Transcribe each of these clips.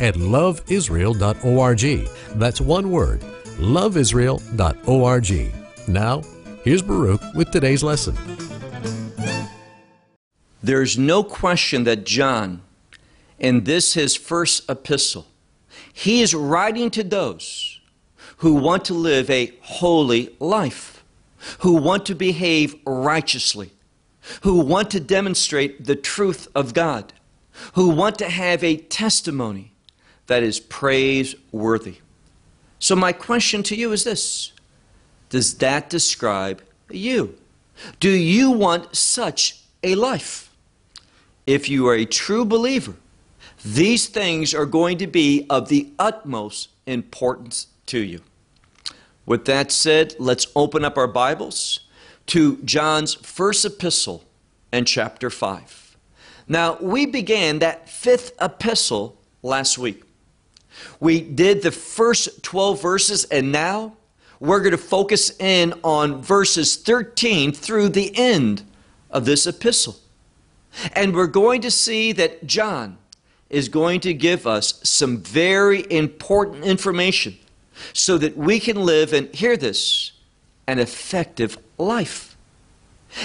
at loveisrael.org. That's one word, loveisrael.org. Now, here's Baruch with today's lesson. There's no question that John, in this his first epistle, he is writing to those who want to live a holy life, who want to behave righteously, who want to demonstrate the truth of God, who want to have a testimony that is praiseworthy. So my question to you is this: does that describe you? Do you want such a life? If you are a true believer, these things are going to be of the utmost importance to you. With that said, let's open up our Bibles to John's first epistle and chapter 5. Now, we began that fifth epistle last week. We did the first 12 verses, and now we're going to focus in on verses 13 through the end of this epistle. And we're going to see that John is going to give us some very important information so that we can live, and hear this, an effective life.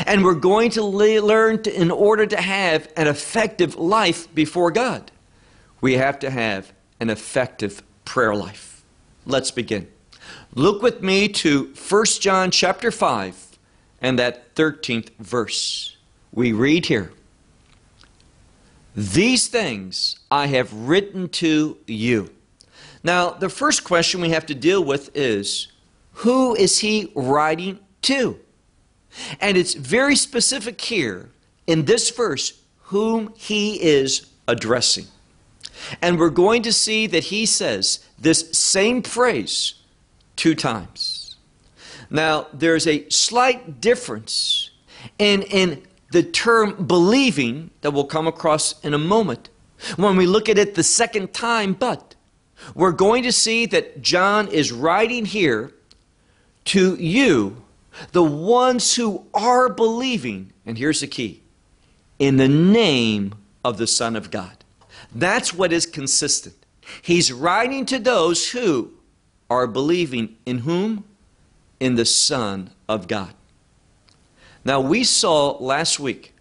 And we're going to learn in order to have an effective life before God, we have to have an effective prayer life. Let's begin. Look with me to First John chapter 5 and that 13th verse. We read here, "These things I have written to you." Now, the first question we have to deal with is, who is he writing to? And it's very specific here in this verse, whom he is addressing. And we're going to see that he says this same phrase two times. Now, there's a slight difference in the term believing that we'll come across in a moment when we look at it the second time, but we're going to see that John is writing here to you, the ones who are believing, and here's the key, in the name of the Son of God. That's what is consistent. He's writing to those who are believing in whom? In the Son of God. Now, we saw last week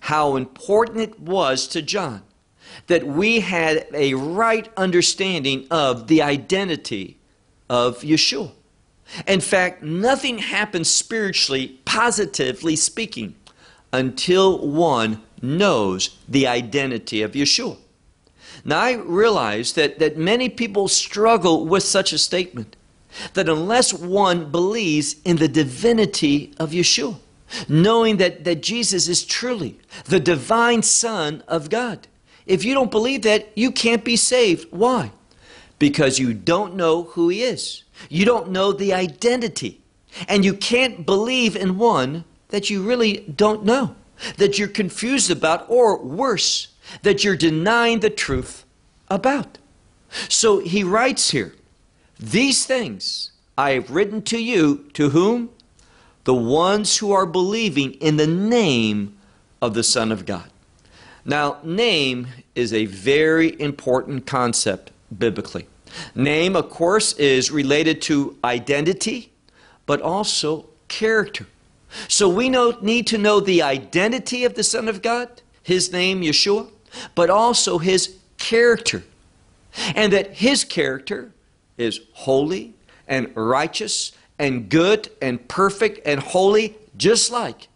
how important it was to John that we had a right understanding of the identity of Yeshua. In fact, nothing happens spiritually, positively speaking, until one knows the identity of Yeshua. Now, I realize that many people struggle with such a statement, that unless one believes in the divinity of Yeshua, knowing that Jesus is truly the divine Son of God, if you don't believe that, you can't be saved. Why? Because you don't know who he is. You don't know the identity. And you can't believe in one that you really don't know, that you're confused about, or worse, that you're denying the truth about. So he writes here, "These things I have written to you," to whom? The ones who are believing in the name of the Son of God. Now, name is a very important concept biblically. Name, of course, is related to identity, but also character. So we need to know the identity of the Son of God, his name, Yeshua, but also his character, and that his character is holy and righteous and good and perfect and holy, just like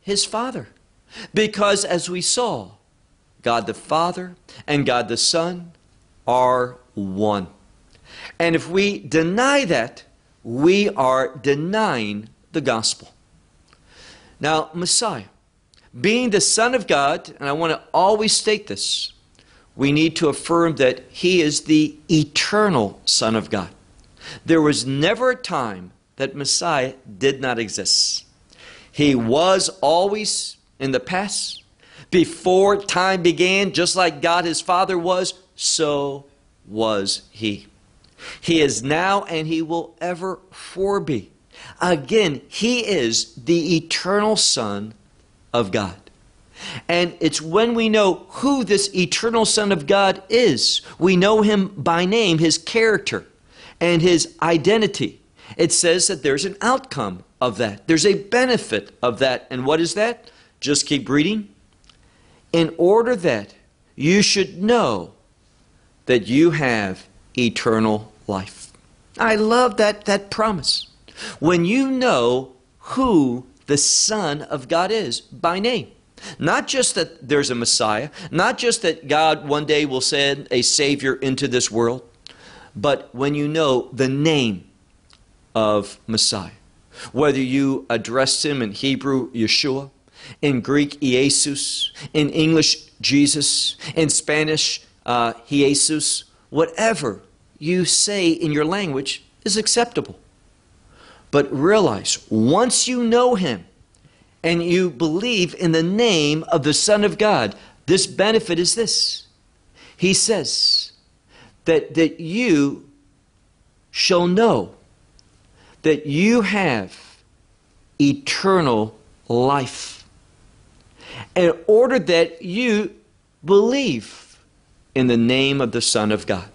his Father. Because as we saw, God the Father and God the Son are one. And if we deny that, we are denying the gospel. Now, Messiah, being the Son of God, and I want to always state this, we need to affirm that he is the eternal Son of God. There was never a time that Messiah did not exist. He was always in the past. Before time began, just like God his Father was, so was he. He is now and he will ever be. Again, he is the eternal Son of God. And it's when we know who this eternal Son of God is, we know him by name, his character, and his identity. It says that there's an outcome of that. There's a benefit of that. And what is that? Just keep reading. In order that you should know that you have eternal life. I love that promise. When you know who the Son of God is by name. Not just that there's a Messiah, not just that God one day will send a Savior into this world, but when you know the name of Messiah, whether you address him in Hebrew, Yeshua, in Greek, Jesus, in English, Jesus, in Spanish, Jesus, whatever you say in your language is acceptable. But realize, once you know him, and you believe in the name of the Son of God, this benefit is this. He says that you shall know that you have eternal life in order that you believe in the name of the Son of God.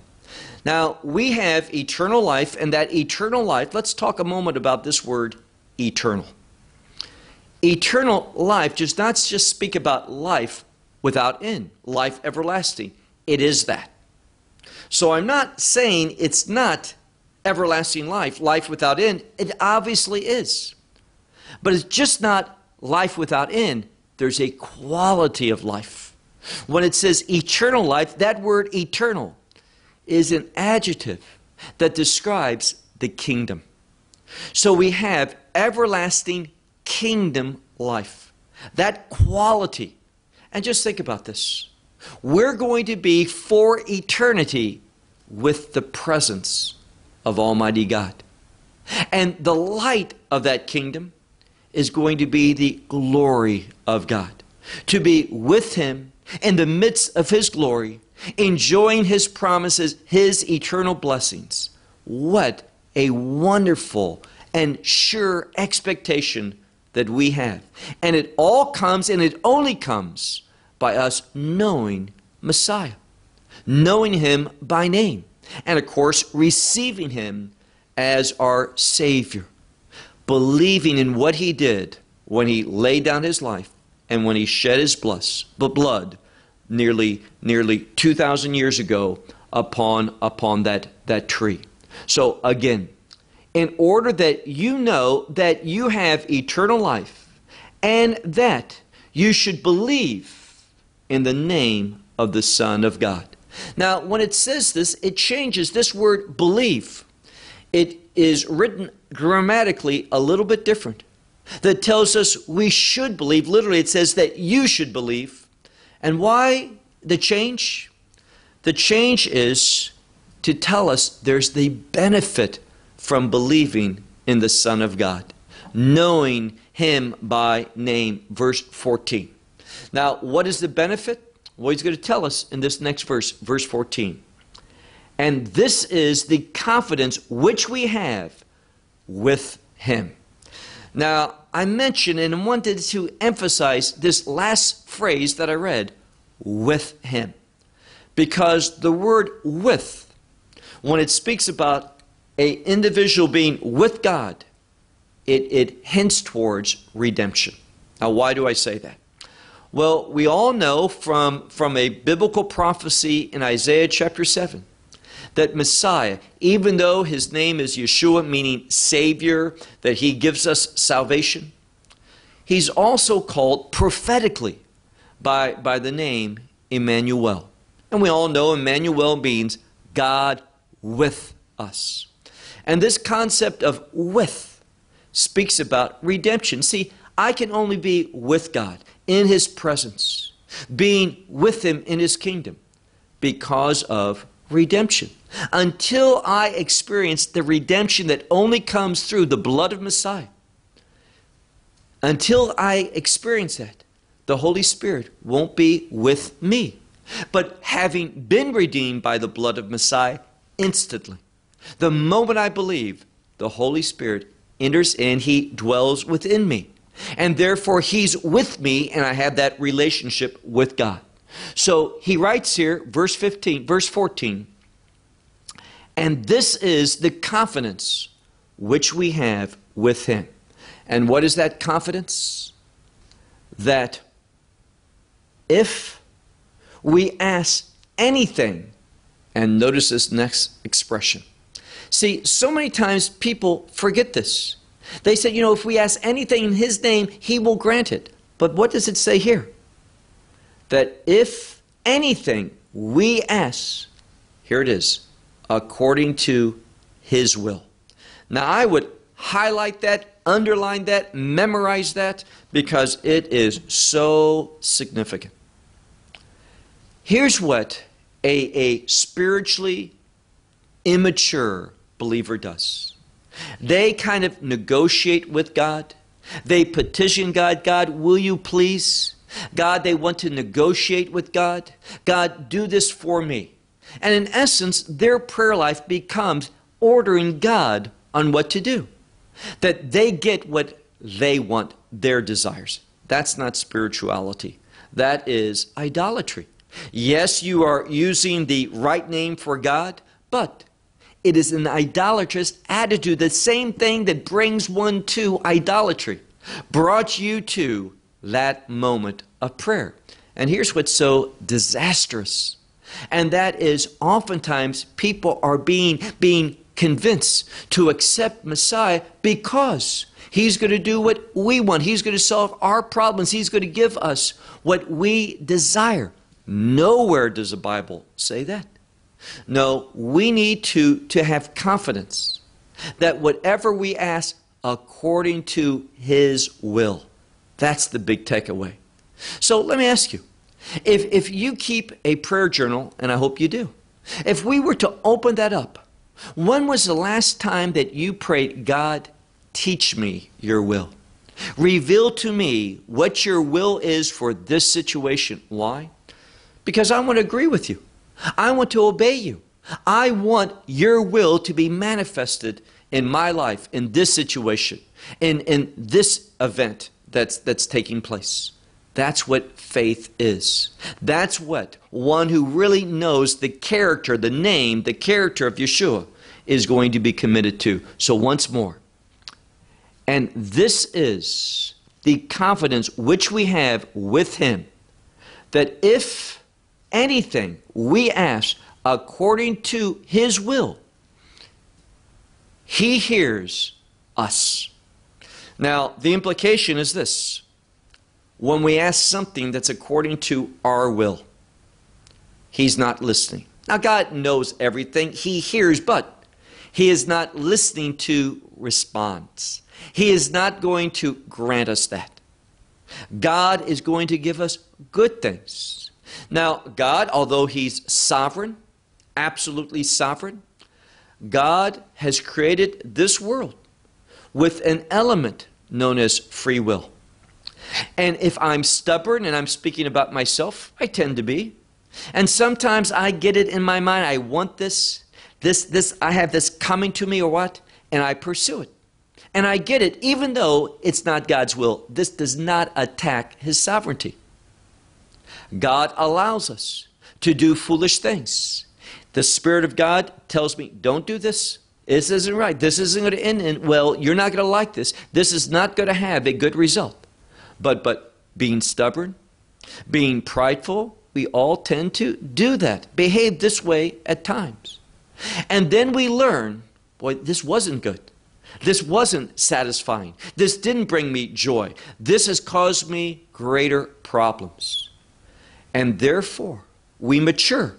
Now, we have eternal life, and that eternal life, let's talk a moment about this word, eternal. Eternal life does not just speak about life without end, life everlasting. It is that. So I'm not saying it's not everlasting life, life without end. It obviously is. But it's just not life without end. There's a quality of life. When it says eternal life, that word eternal is an adjective that describes the kingdom. So we have everlasting life. Kingdom life, that quality. And just think about this. We're going to be for eternity with the presence of Almighty God. And the light of that kingdom is going to be the glory of God. To be with him in the midst of his glory, enjoying his promises, his eternal blessings. What a wonderful and sure expectation that we have. And it all comes, and it only comes by us knowing Messiah, knowing him by name, and of course receiving him as our Savior, believing in what he did when he laid down his life and when he shed his blood nearly 2,000 years ago upon that tree. So again, in order that you know that you have eternal life and that you should believe in the name of the Son of God. Now, when it says this, it changes this word believe. It is written grammatically a little bit different. That tells us we should believe. Literally, it says that you should believe. And why the change? The change is to tell us there's the benefit from believing in the Son of God, knowing him by name, verse 14. Now, what is the benefit? Well, he's going to tell us in this next verse, verse 14. And this is the confidence which we have with him. Now, I mentioned and wanted to emphasize this last phrase that I read, with him. Because the word with, when it speaks about an individual being with God, it hints towards redemption. Now, why do I say that? Well, we all know from a biblical prophecy in Isaiah chapter 7 that Messiah, even though his name is Yeshua, meaning Savior, that he gives us salvation, he's also called prophetically by the name Emmanuel. And we all know Emmanuel means God with us. And this concept of with speaks about redemption. See, I can only be with God in his presence, being with him in his kingdom, because of redemption. Until I experience the redemption that only comes through the blood of Messiah, until I experience that, the Holy Spirit won't be with me. But having been redeemed by the blood of Messiah, instantly, the moment I believe, the Holy Spirit enters in, He dwells within me. And therefore, He's with me, and I have that relationship with God. So he writes here, verse 14, and this is the confidence which we have with Him. And what is that confidence? That if we ask anything, and notice this next expression. See, so many times people forget this. They say, you know, if we ask anything in His name, He will grant it. But what does it say here? That if anything we ask, here it is, according to His will. Now, I would highlight that, underline that, memorize that, because it is so significant. Here's what a spiritually immature believer does. They kind of negotiate with God. They petition God, God, will you please? God, they want to negotiate with God. God, do this for me. And in essence, their prayer life becomes ordering God on what to do. That they get what they want, their desires. That's not spirituality. That is idolatry. Yes, you are using the right name for God, but it is an idolatrous attitude, the same thing that brings one to idolatry, brought you to that moment of prayer. And here's what's so disastrous, and that is oftentimes people are being convinced to accept Messiah because He's going to do what we want. He's going to solve our problems. He's going to give us what we desire. Nowhere does the Bible say that. No, we need to have confidence that whatever we ask, according to His will. That's the big takeaway. So let me ask you, if you keep a prayer journal, and I hope you do, if we were to open that up, when was the last time that you prayed, God, teach me your will? Reveal to me what your will is for this situation. Why? Because I want to agree with you. I want to obey you. I want your will to be manifested in my life, in this situation, in this event that's taking place. That's what faith is. That's what one who really knows the character, the name, the character of Yeshua is going to be committed to. So once more, and this is the confidence which we have with Him, that if anything we ask according to His will, He hears us. Now, the implication is this. When we ask something that's according to our will, He's not listening. Now, God knows everything. He hears, but He is not listening to response. He is not going to grant us that. God is going to give us good things. Now, God, although He's sovereign, absolutely sovereign, God has created this world with an element known as free will. And if I'm stubborn, and I'm speaking about myself, I tend to be, and sometimes I get it in my mind, I want this, I have this coming to me or what, and I pursue it. And I get it, even though it's not God's will. This does not attack His sovereignty. God allows us to do foolish things. The Spirit of God tells me, don't do this. This isn't right. This isn't going to end well. You're not going to like this. This is not going to have a good result. But being stubborn, being prideful, we all tend to do that, behave this way at times. And then we learn, boy, this wasn't good. This wasn't satisfying. This didn't bring me joy. This has caused me greater problems. And therefore, we mature.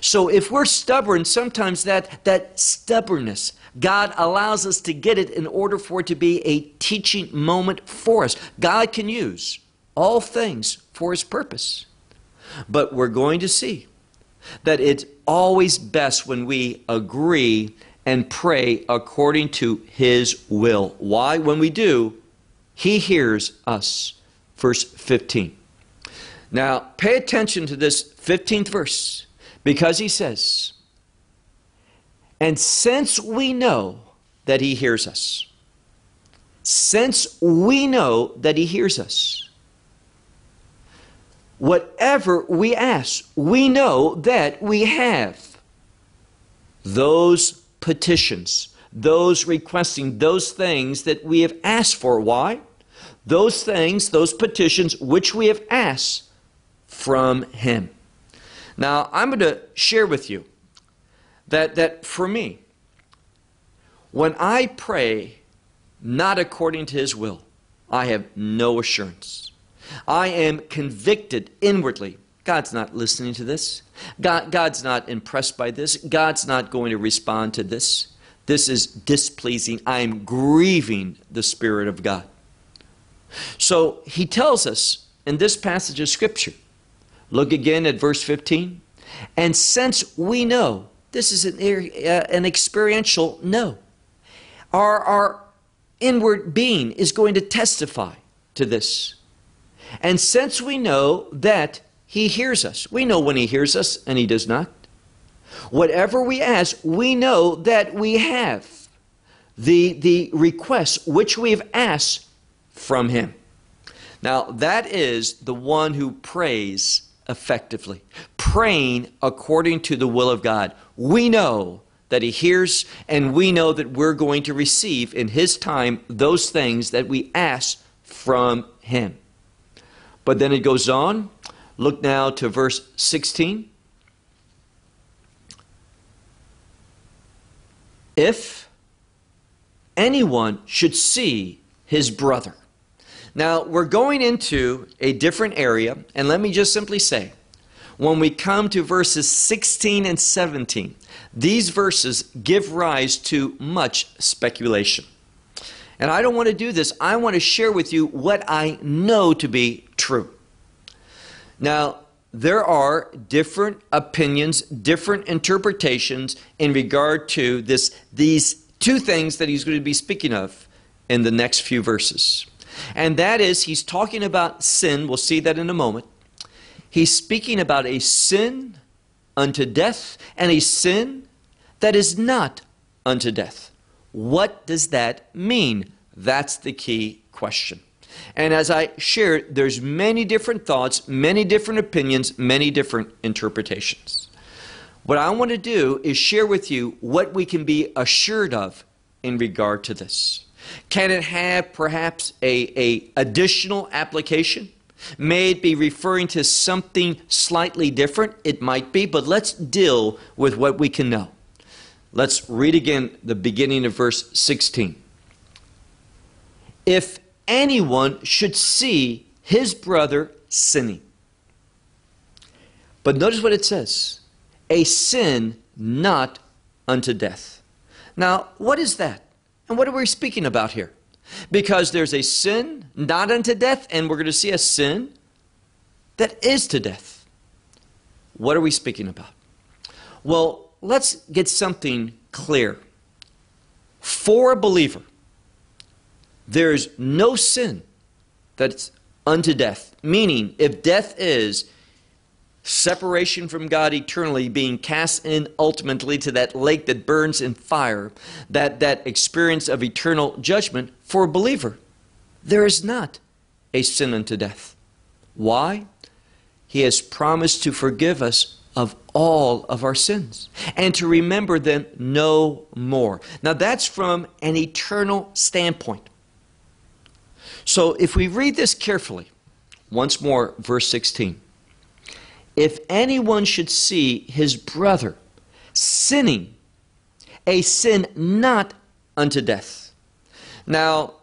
So if we're stubborn, sometimes that stubbornness, God allows us to get it in order for it to be a teaching moment for us. God can use all things for His purpose. But we're going to see that it's always best when we agree and pray according to His will. Why? When we do, He hears us. Verse 15. Now, pay attention to this 15th verse, because he says, and since we know that He hears us, since we know that He hears us, whatever we ask, we know that we have those petitions, those requesting, those things that we have asked for. Why? Those things, those petitions which we have asked from Him. Now, I'm going to share with you that for me, when I pray not according to His will, I have no assurance. I am convicted inwardly. God's not listening to this. God's not impressed by this. God's not going to respond to this. This is displeasing. I am grieving the Spirit of God. So He tells us in this passage of Scripture, look again at verse 15, and since we know, this is an experiential know. Our inward being is going to testify to this. And since we know that He hears us, we know when He hears us and He does not. Whatever we ask, we know that we have the requests which we have asked from Him. Now, that is the one who prays effectively, praying according to the will of God. We know that He hears, and we know that we're going to receive in His time those things that we ask from Him. But then it goes on. Look now to verse 16. If anyone should see his brother. Now, we're going into a different area, and let me just simply say, when we come to verses 16 and 17, these verses give rise to much speculation. And I don't want to do this. I want to share with you what I know to be true. Now, there are different opinions, different interpretations in regard to these two things that he's going to be speaking of in the next few verses. And that is, he's talking about sin. We'll see that in a moment. He's speaking about a sin unto death and a sin that is not unto death. What does that mean? That's the key question. And as I shared, there's many different thoughts, many different opinions, many different interpretations. What I want to do is share with you what we can be assured of in regard to this. Can it have perhaps a additional application? May it be referring to something slightly different? It might be, but let's deal with what we can know. Let's read again the beginning of verse 16. If anyone should see his brother sinning. But notice what it says. A sin not unto death. Now, what is that? And what are we speaking about here? Because there's a sin not unto death, and we're going to see a sin that is to death. What are we speaking about? Well, let's get something clear. For a believer, there is no sin that's unto death. Meaning, if death is separation from God eternally, being cast in ultimately to that lake that burns in fire, that experience of eternal judgment, for a believer, there is not a sin unto death. Why? He has promised to forgive us of all of our sins and to remember them no more. Now, that's from an eternal standpoint. So if we read this carefully, once more, verse 16. If anyone should see his brother sinning, a sin not unto death. Now,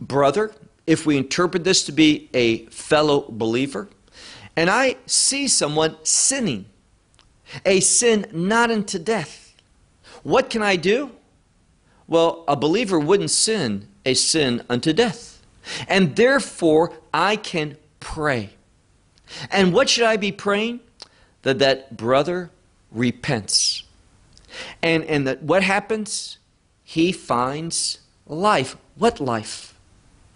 brother, if we interpret this to be a fellow believer, and I see someone sinning, a sin not unto death, what can I do? Well, a believer wouldn't sin a sin unto death. And therefore, I can pray. And what should I be praying? that that brother repents. And that what happens? He finds life. What life?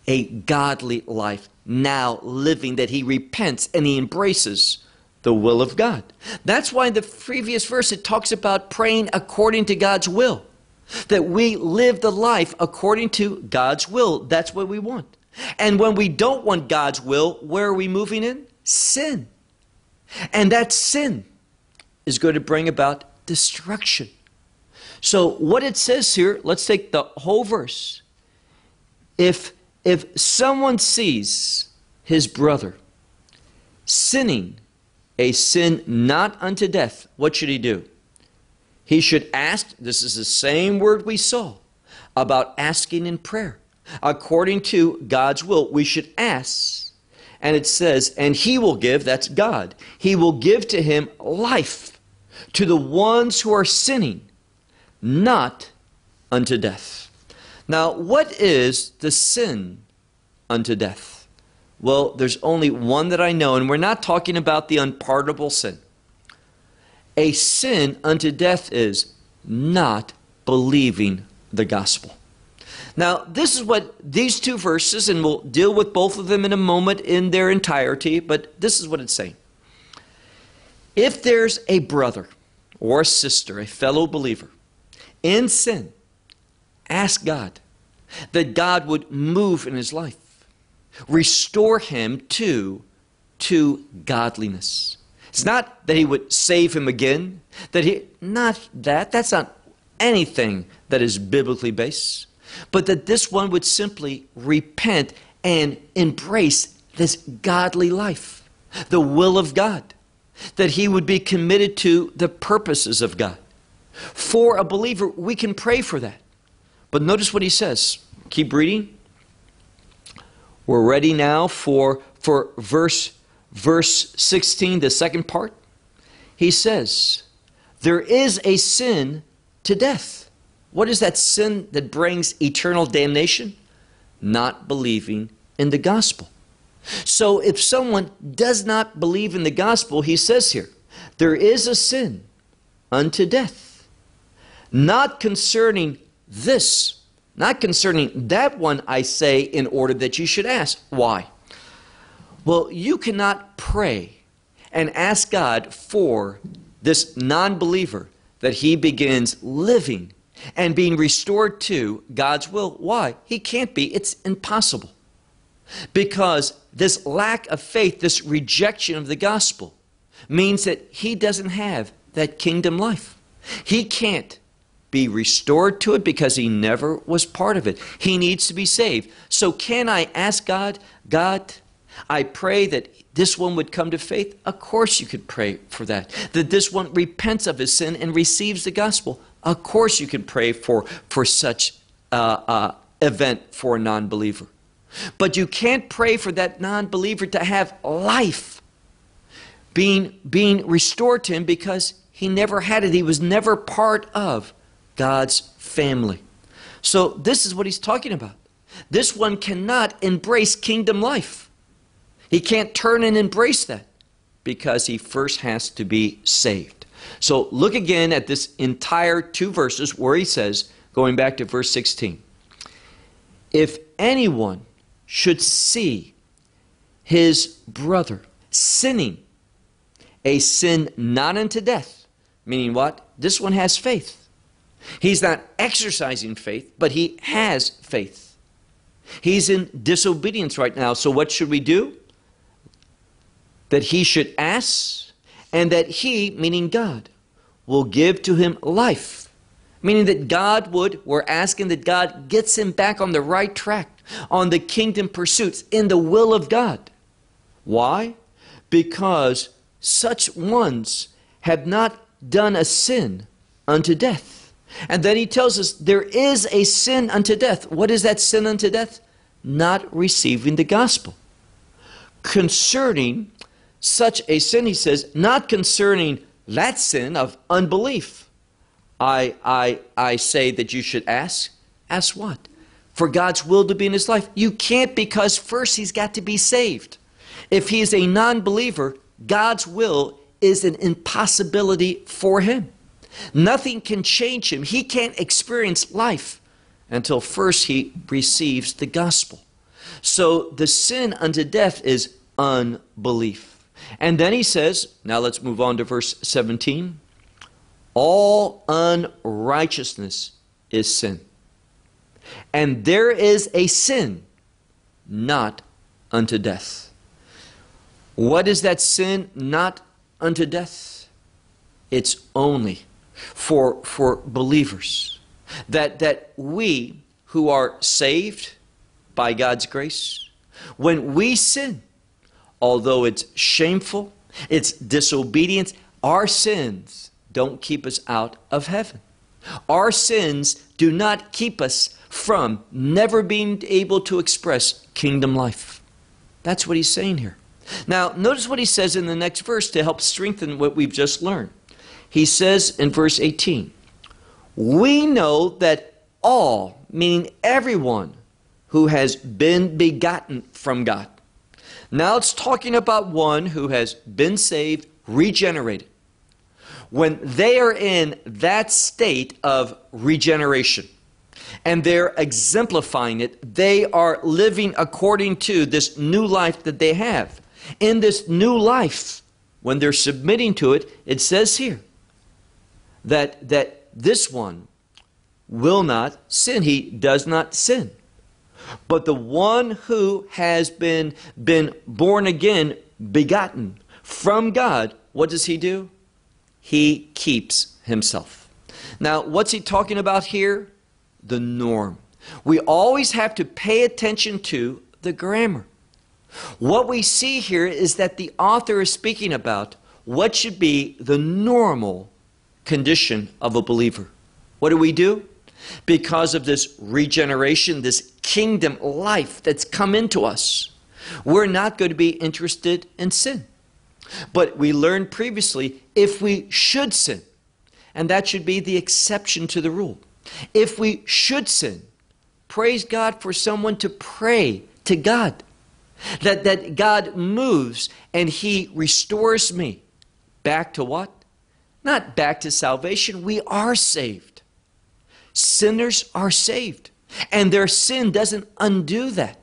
A godly life, now living, that he repents and he embraces the will of God. That's why in the previous verse it talks about praying according to God's will, that we live the life according to God's will. That's what we want. And when we don't want God's will, where are we moving in? Sin. And that sin is going to bring about destruction. So what it says here, let's take the whole verse. If someone sees his brother sinning a sin not unto death, what should he do? He should ask. This is the same word we saw about asking in prayer. According to God's will, we should ask. And it says, and he will give, that's God, he will give to him life, to the ones who are sinning, not unto death. Now, what is the sin unto death? Well, there's only one that I know, and we're not talking about the unpardonable sin. A sin unto death is not believing the gospel. Now, this is what these two verses, and we'll deal with both of them in a moment in their entirety, but this is what it's saying. If there's a brother or a sister, a fellow believer, in sin, ask God that God would move in his life, restore him to godliness. It's not that he would save him again, that's not anything that is biblically based, but that this one would simply repent and embrace this godly life, the will of God, that he would be committed to the purposes of God. For a believer, we can pray for that. But notice what he says. Keep reading. We're ready now for verse 16, the second part. He says, there is a sin to death. What is that sin that brings eternal damnation? Not believing in the gospel. So if someone does not believe in the gospel, he says here, there is a sin unto death. Not concerning this, not concerning that one, I say, in order that you should ask. Why? Well, you cannot pray and ask God for this non-believer that he begins living and being restored to God's will. Why? He can't be. It's impossible. Because this lack of faith, this rejection of the gospel, means that he doesn't have that kingdom life. He can't be restored to it because he never was part of it. He needs to be saved. So can I ask God, God, I pray that this one would come to faith? Of course you could pray for that. That this one repents of his sin and receives the gospel. Of course you can pray for such event for a non-believer. But you can't pray for that non-believer to have life, being restored to him, because he never had it. He was never part of God's family. So this is what he's talking about. This one cannot embrace kingdom life. He can't turn and embrace that because he first has to be saved. So look again at this entire two verses where he says, going back to verse 16, if anyone should see his brother sinning a sin not unto death, meaning what? This one has faith. He's not exercising faith, but he has faith. He's in disobedience right now. So what should we do? That he should ask, and that he, meaning God, will give to him life. Meaning that God would, we're asking that God gets him back on the right track, on the kingdom pursuits, in the will of God. Why? Because such ones have not done a sin unto death. And then he tells us there is a sin unto death. What is that sin unto death? Not receiving the gospel. Concerning such a sin, he says, not concerning that sin of unbelief, I say that you should ask. Ask what? For God's will to be in his life. You can't, because first he's got to be saved. If he is a non-believer, God's will is an impossibility for him. Nothing can change him. He can't experience life until first he receives the gospel. So the sin unto death is unbelief. And then he says, now let's move on to verse 17. All unrighteousness is sin. And there is a sin not unto death. What is that sin not unto death? It's only for believers. That we who are saved by God's grace, when we sin, although it's shameful, it's disobedience, our sins don't keep us out of heaven. Our sins do not keep us from never being able to express kingdom life. That's what he's saying here. Now, notice what he says in the next verse to help strengthen what we've just learned. He says in verse 18, we know that all, meaning everyone, who has been begotten from God. Now it's talking about one who has been saved, regenerated. When they are in that state of regeneration, and they're exemplifying it, they are living according to this new life that they have. In this new life, when they're submitting to it, it says here that this one will not sin. He does not sin. But the one who has been born again, begotten from God, what does he do? He keeps himself. Now, what's he talking about here? The norm. We always have to pay attention to the grammar. What we see here is that the author is speaking about what should be the normal condition of a believer. What do? Because of this regeneration, this kingdom life that's come into us, we're not going to be interested in sin. But we learned previously if we should sin, and that should be the exception to the rule. If we should sin, praise God for someone to pray to God, that God moves and he restores me. Back to what? Not back to salvation. We are saved. Sinners are saved, and their sin doesn't undo that.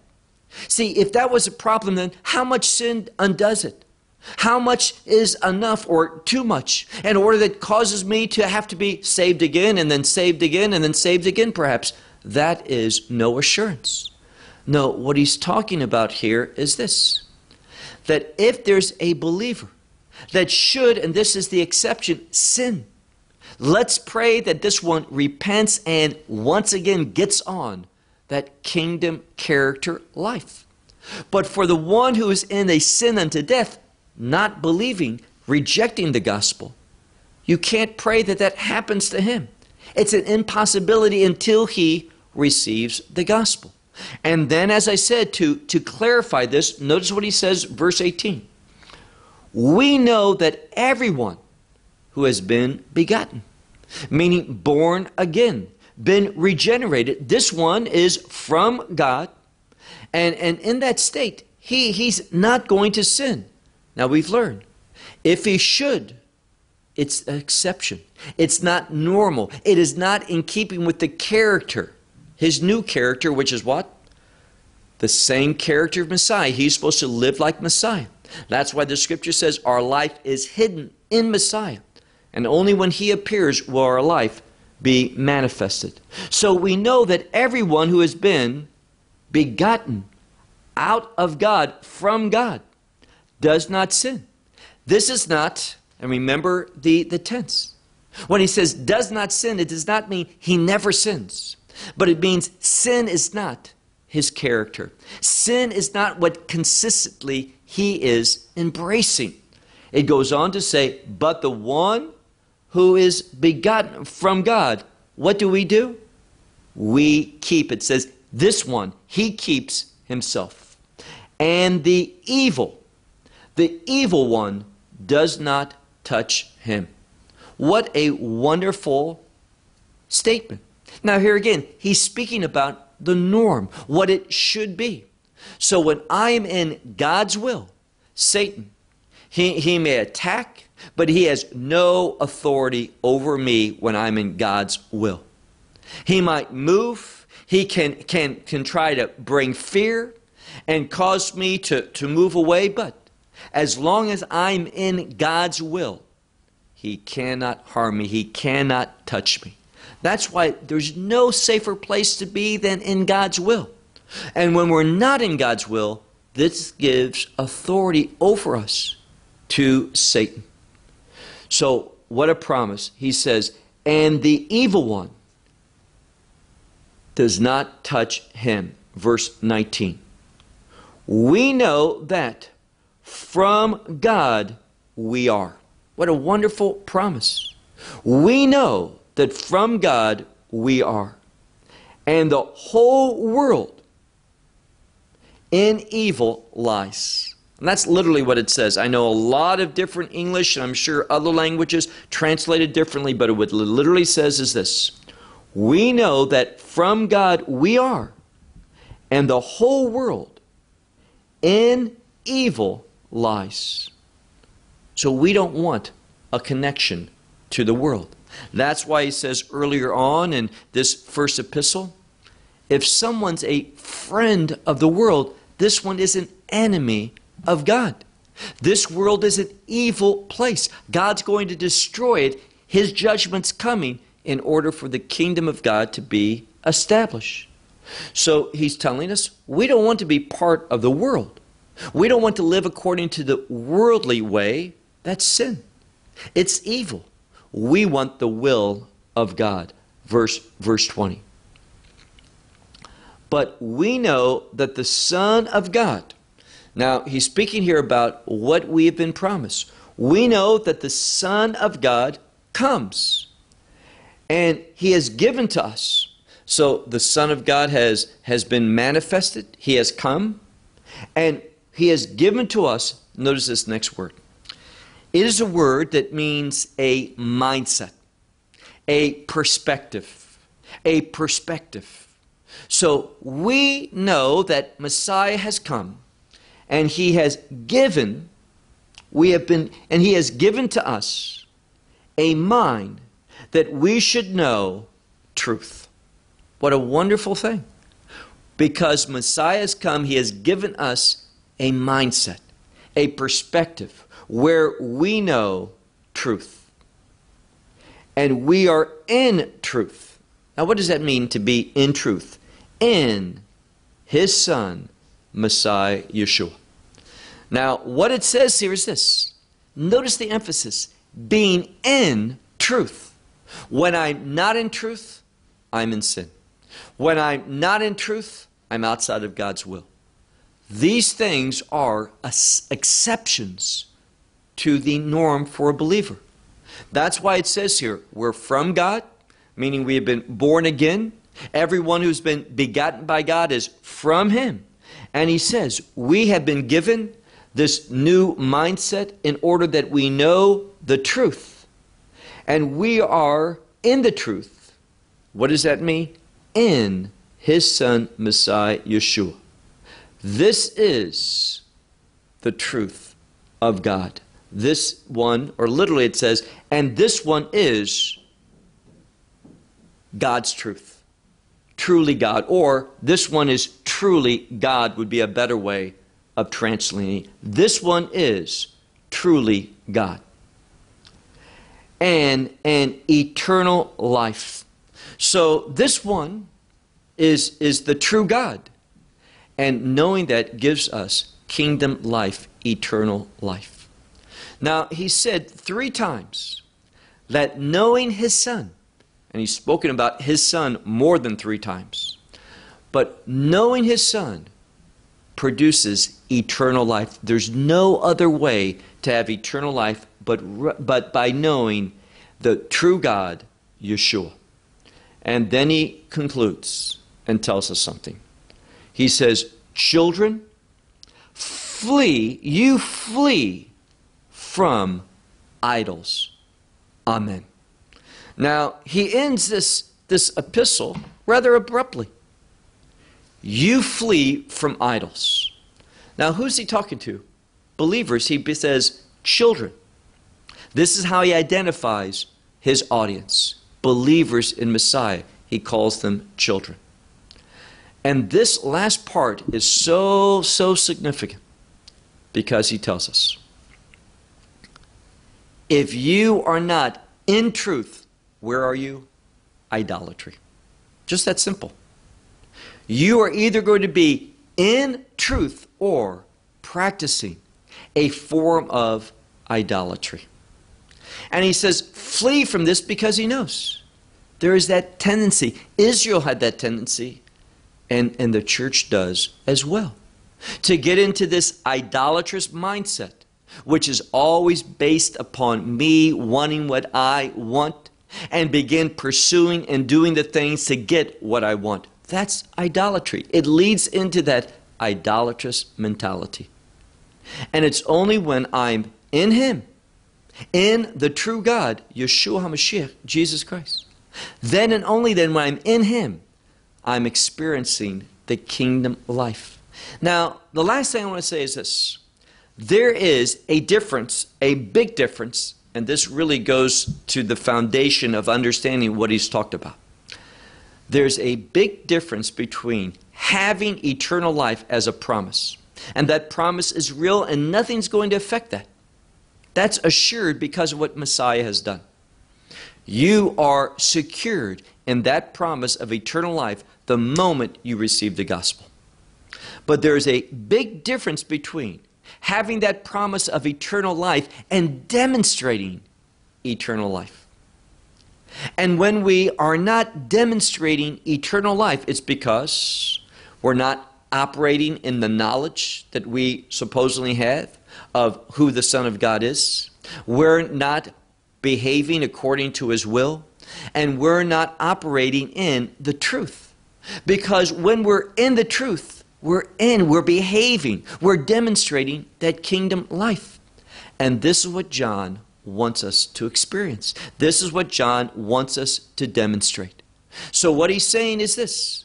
See, if that was a problem, then how much sin undoes it? How much is enough or too much in order that causes me to have to be saved again and then saved again and then saved again perhaps? That is no assurance. No, what he's talking about here is this, that if there's a believer that should, and this is the exception, sin, let's pray that this one repents and once again gets on that kingdom character life. But for the one who is in a sin unto death, not believing, rejecting the gospel, you can't pray that happens to him. It's an impossibility until he receives the gospel. And then, as I said, to clarify this, notice what he says, verse 18. We know that everyone who has been begotten, meaning born again, been regenerated, this one is from God, and in that state, he's not going to sin. Now we've learned, if he should, it's an exception. It's not normal. It is not in keeping with the character, his new character, which is what? The same character of Messiah. He's supposed to live like Messiah. That's why the scripture says our life is hidden in Messiah. And only when he appears will our life be manifested. So we know that everyone who has been begotten out of God, from God, does not sin. This is not, and remember the tense. When he says does not sin, it does not mean he never sins. But it means sin is not his character. Sin is not what consistently he is embracing. It goes on to say, but the one who is begotten from God, what do? We keep. It says this one, he keeps himself. And the evil one does not touch him. What a wonderful statement. Now here again, he's speaking about the norm, what it should be. So when I am in God's will, Satan, he may attack, But he has no authority over me when I'm in God's will. He might move. He can try to bring fear and cause me to move away. But as long as I'm in God's will, he cannot harm me. He cannot touch me. That's why there's no safer place to be than in God's will. And when we're not in God's will, this gives authority over us to Satan. So what a promise. He says, and the evil one does not touch him. Verse 19. We know that from God we are. What a wonderful promise. We know that from God we are. And the whole world in evil lies. And that's literally what it says. I know a lot of different English, and I'm sure other languages translated differently, but what it literally says is this. We know that from God we are, and the whole world in evil lies. So we don't want a connection to the world. That's why he says earlier on in this first epistle, if someone's a friend of the world, this one is an enemy of God. This world is an evil place. God's going to destroy it. His judgment's coming in order for the kingdom of God to be established. So he's telling us we don't want to be part of the world. We don't want to live according to the worldly way. That's sin. It's evil. We want the will of God. Verse 20. But we know that the Son of God. Now, he's speaking here about what we have been promised. We know that the Son of God comes, and he has given to us. So the Son of God has been manifested. He has come, and he has given to us. Notice this next word. It is a word that means a mindset, a perspective, a perspective. So we know that Messiah has come, and he has given, he has given to us a mind that we should know truth. What a wonderful thing. Because Messiah has come, he has given us a mindset, a perspective where we know truth. And we are in truth. Now, what does that mean to be in truth? In his Son, Messiah Yeshua. Now, what it says here is this. Notice the emphasis. Being in truth. When I'm not in truth, I'm in sin. When I'm not in truth, I'm outside of God's will. These things are exceptions to the norm for a believer. That's why it says here, we're from God, meaning we have been born again. Everyone who's been begotten by God is from him. And he says, we have been given this new mindset in order that we know the truth. And we are in the truth. What does that mean? In his Son, Messiah Yeshua. This is the truth of God. This one, or literally it says, and this one is God's truth. Truly God, or this one is truly God would be a better way of translating. This one is truly God. And an eternal life. So this one is the true God. And knowing that gives us kingdom life, eternal life. Now, he said 3 times that knowing his Son, and he's spoken about his Son more than 3 times. But knowing his Son produces eternal life. There's no other way to have eternal life but by knowing the true God, Yeshua. And then he concludes and tells us something. He says, children, flee from idols. Amen. Now, he ends this epistle rather abruptly. You flee from idols. Now, who's he talking to? Believers. He says, children. This is how he identifies his audience, believers in Messiah. He calls them children. And this last part is so significant because he tells us, if you are not in truth, where are you? Idolatry. Just that simple. You are either going to be in truth or practicing a form of idolatry. And he says, flee from this, because he knows there is that tendency. Israel had that tendency, and the church does as well, to get into this idolatrous mindset, which is always based upon me wanting what I want and begin pursuing and doing the things to get what I want. That's idolatry. It leads into that idolatrous mentality. And it's only when I'm in him, in the true God, Yeshua HaMashiach, Jesus Christ, then and only then, when I'm in him, I'm experiencing the kingdom life. Now, the last thing I want to say is this. There is a difference, a big difference, and this really goes to the foundation of understanding what he's talked about. There's a big difference between having eternal life as a promise, and that promise is real and nothing's going to affect that. That's assured because of what Messiah has done. You are secured in that promise of eternal life the moment you receive the gospel. But there is a big difference between having that promise of eternal life and demonstrating eternal life. And when we are not demonstrating eternal life, it's because we're not operating in the knowledge that we supposedly have of who the Son of God is. We're not behaving according to his will, and we're not operating in the truth. Because when we're in the truth, we're behaving, we're demonstrating that kingdom life. And this is what John wants us to experience. This is what John wants us to demonstrate. So what he's saying is this: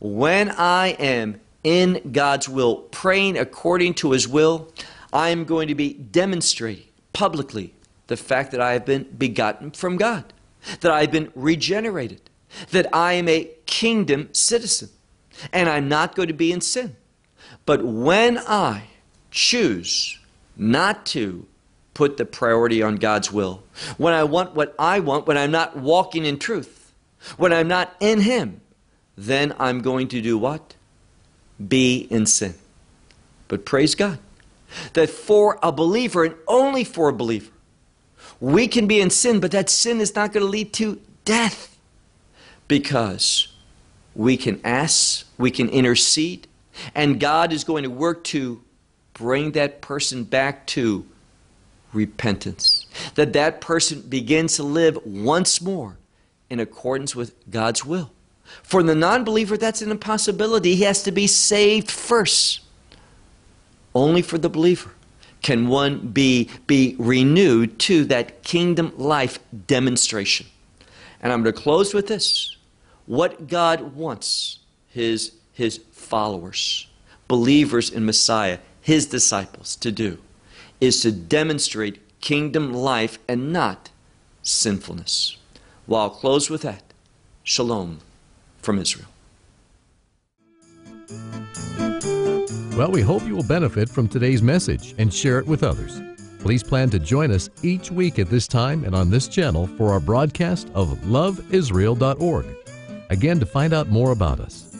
when I am in God's will, praying according to his will, I am going to be demonstrating publicly the fact that I have been begotten from God, that I have been regenerated, that I am a kingdom citizen, and I'm not going to be in sin. But when I choose not to put the priority on God's will, when I want what I want, when I'm not walking in truth, when I'm not in him, then I'm going to do what? Be in sin. But praise God that for a believer, and only for a believer, we can be in sin, but that sin is not going to lead to death, because we can ask, we can intercede, and God is going to work to bring that person back to repentance, that that person begins to live once more in accordance with God's will. For the non-believer, that's an impossibility. He has to be saved first. Only for the believer can one be renewed to that kingdom life demonstration. And I'm going to close with this. What God wants his followers, believers in Messiah, his disciples, to do is to demonstrate kingdom life and not sinfulness. Well, I'll close with that. Shalom from Israel. Well, we hope you will benefit from today's message and share it with others. Please plan to join us each week at this time and on this channel for our broadcast of loveisrael.org. Again, to find out more about us,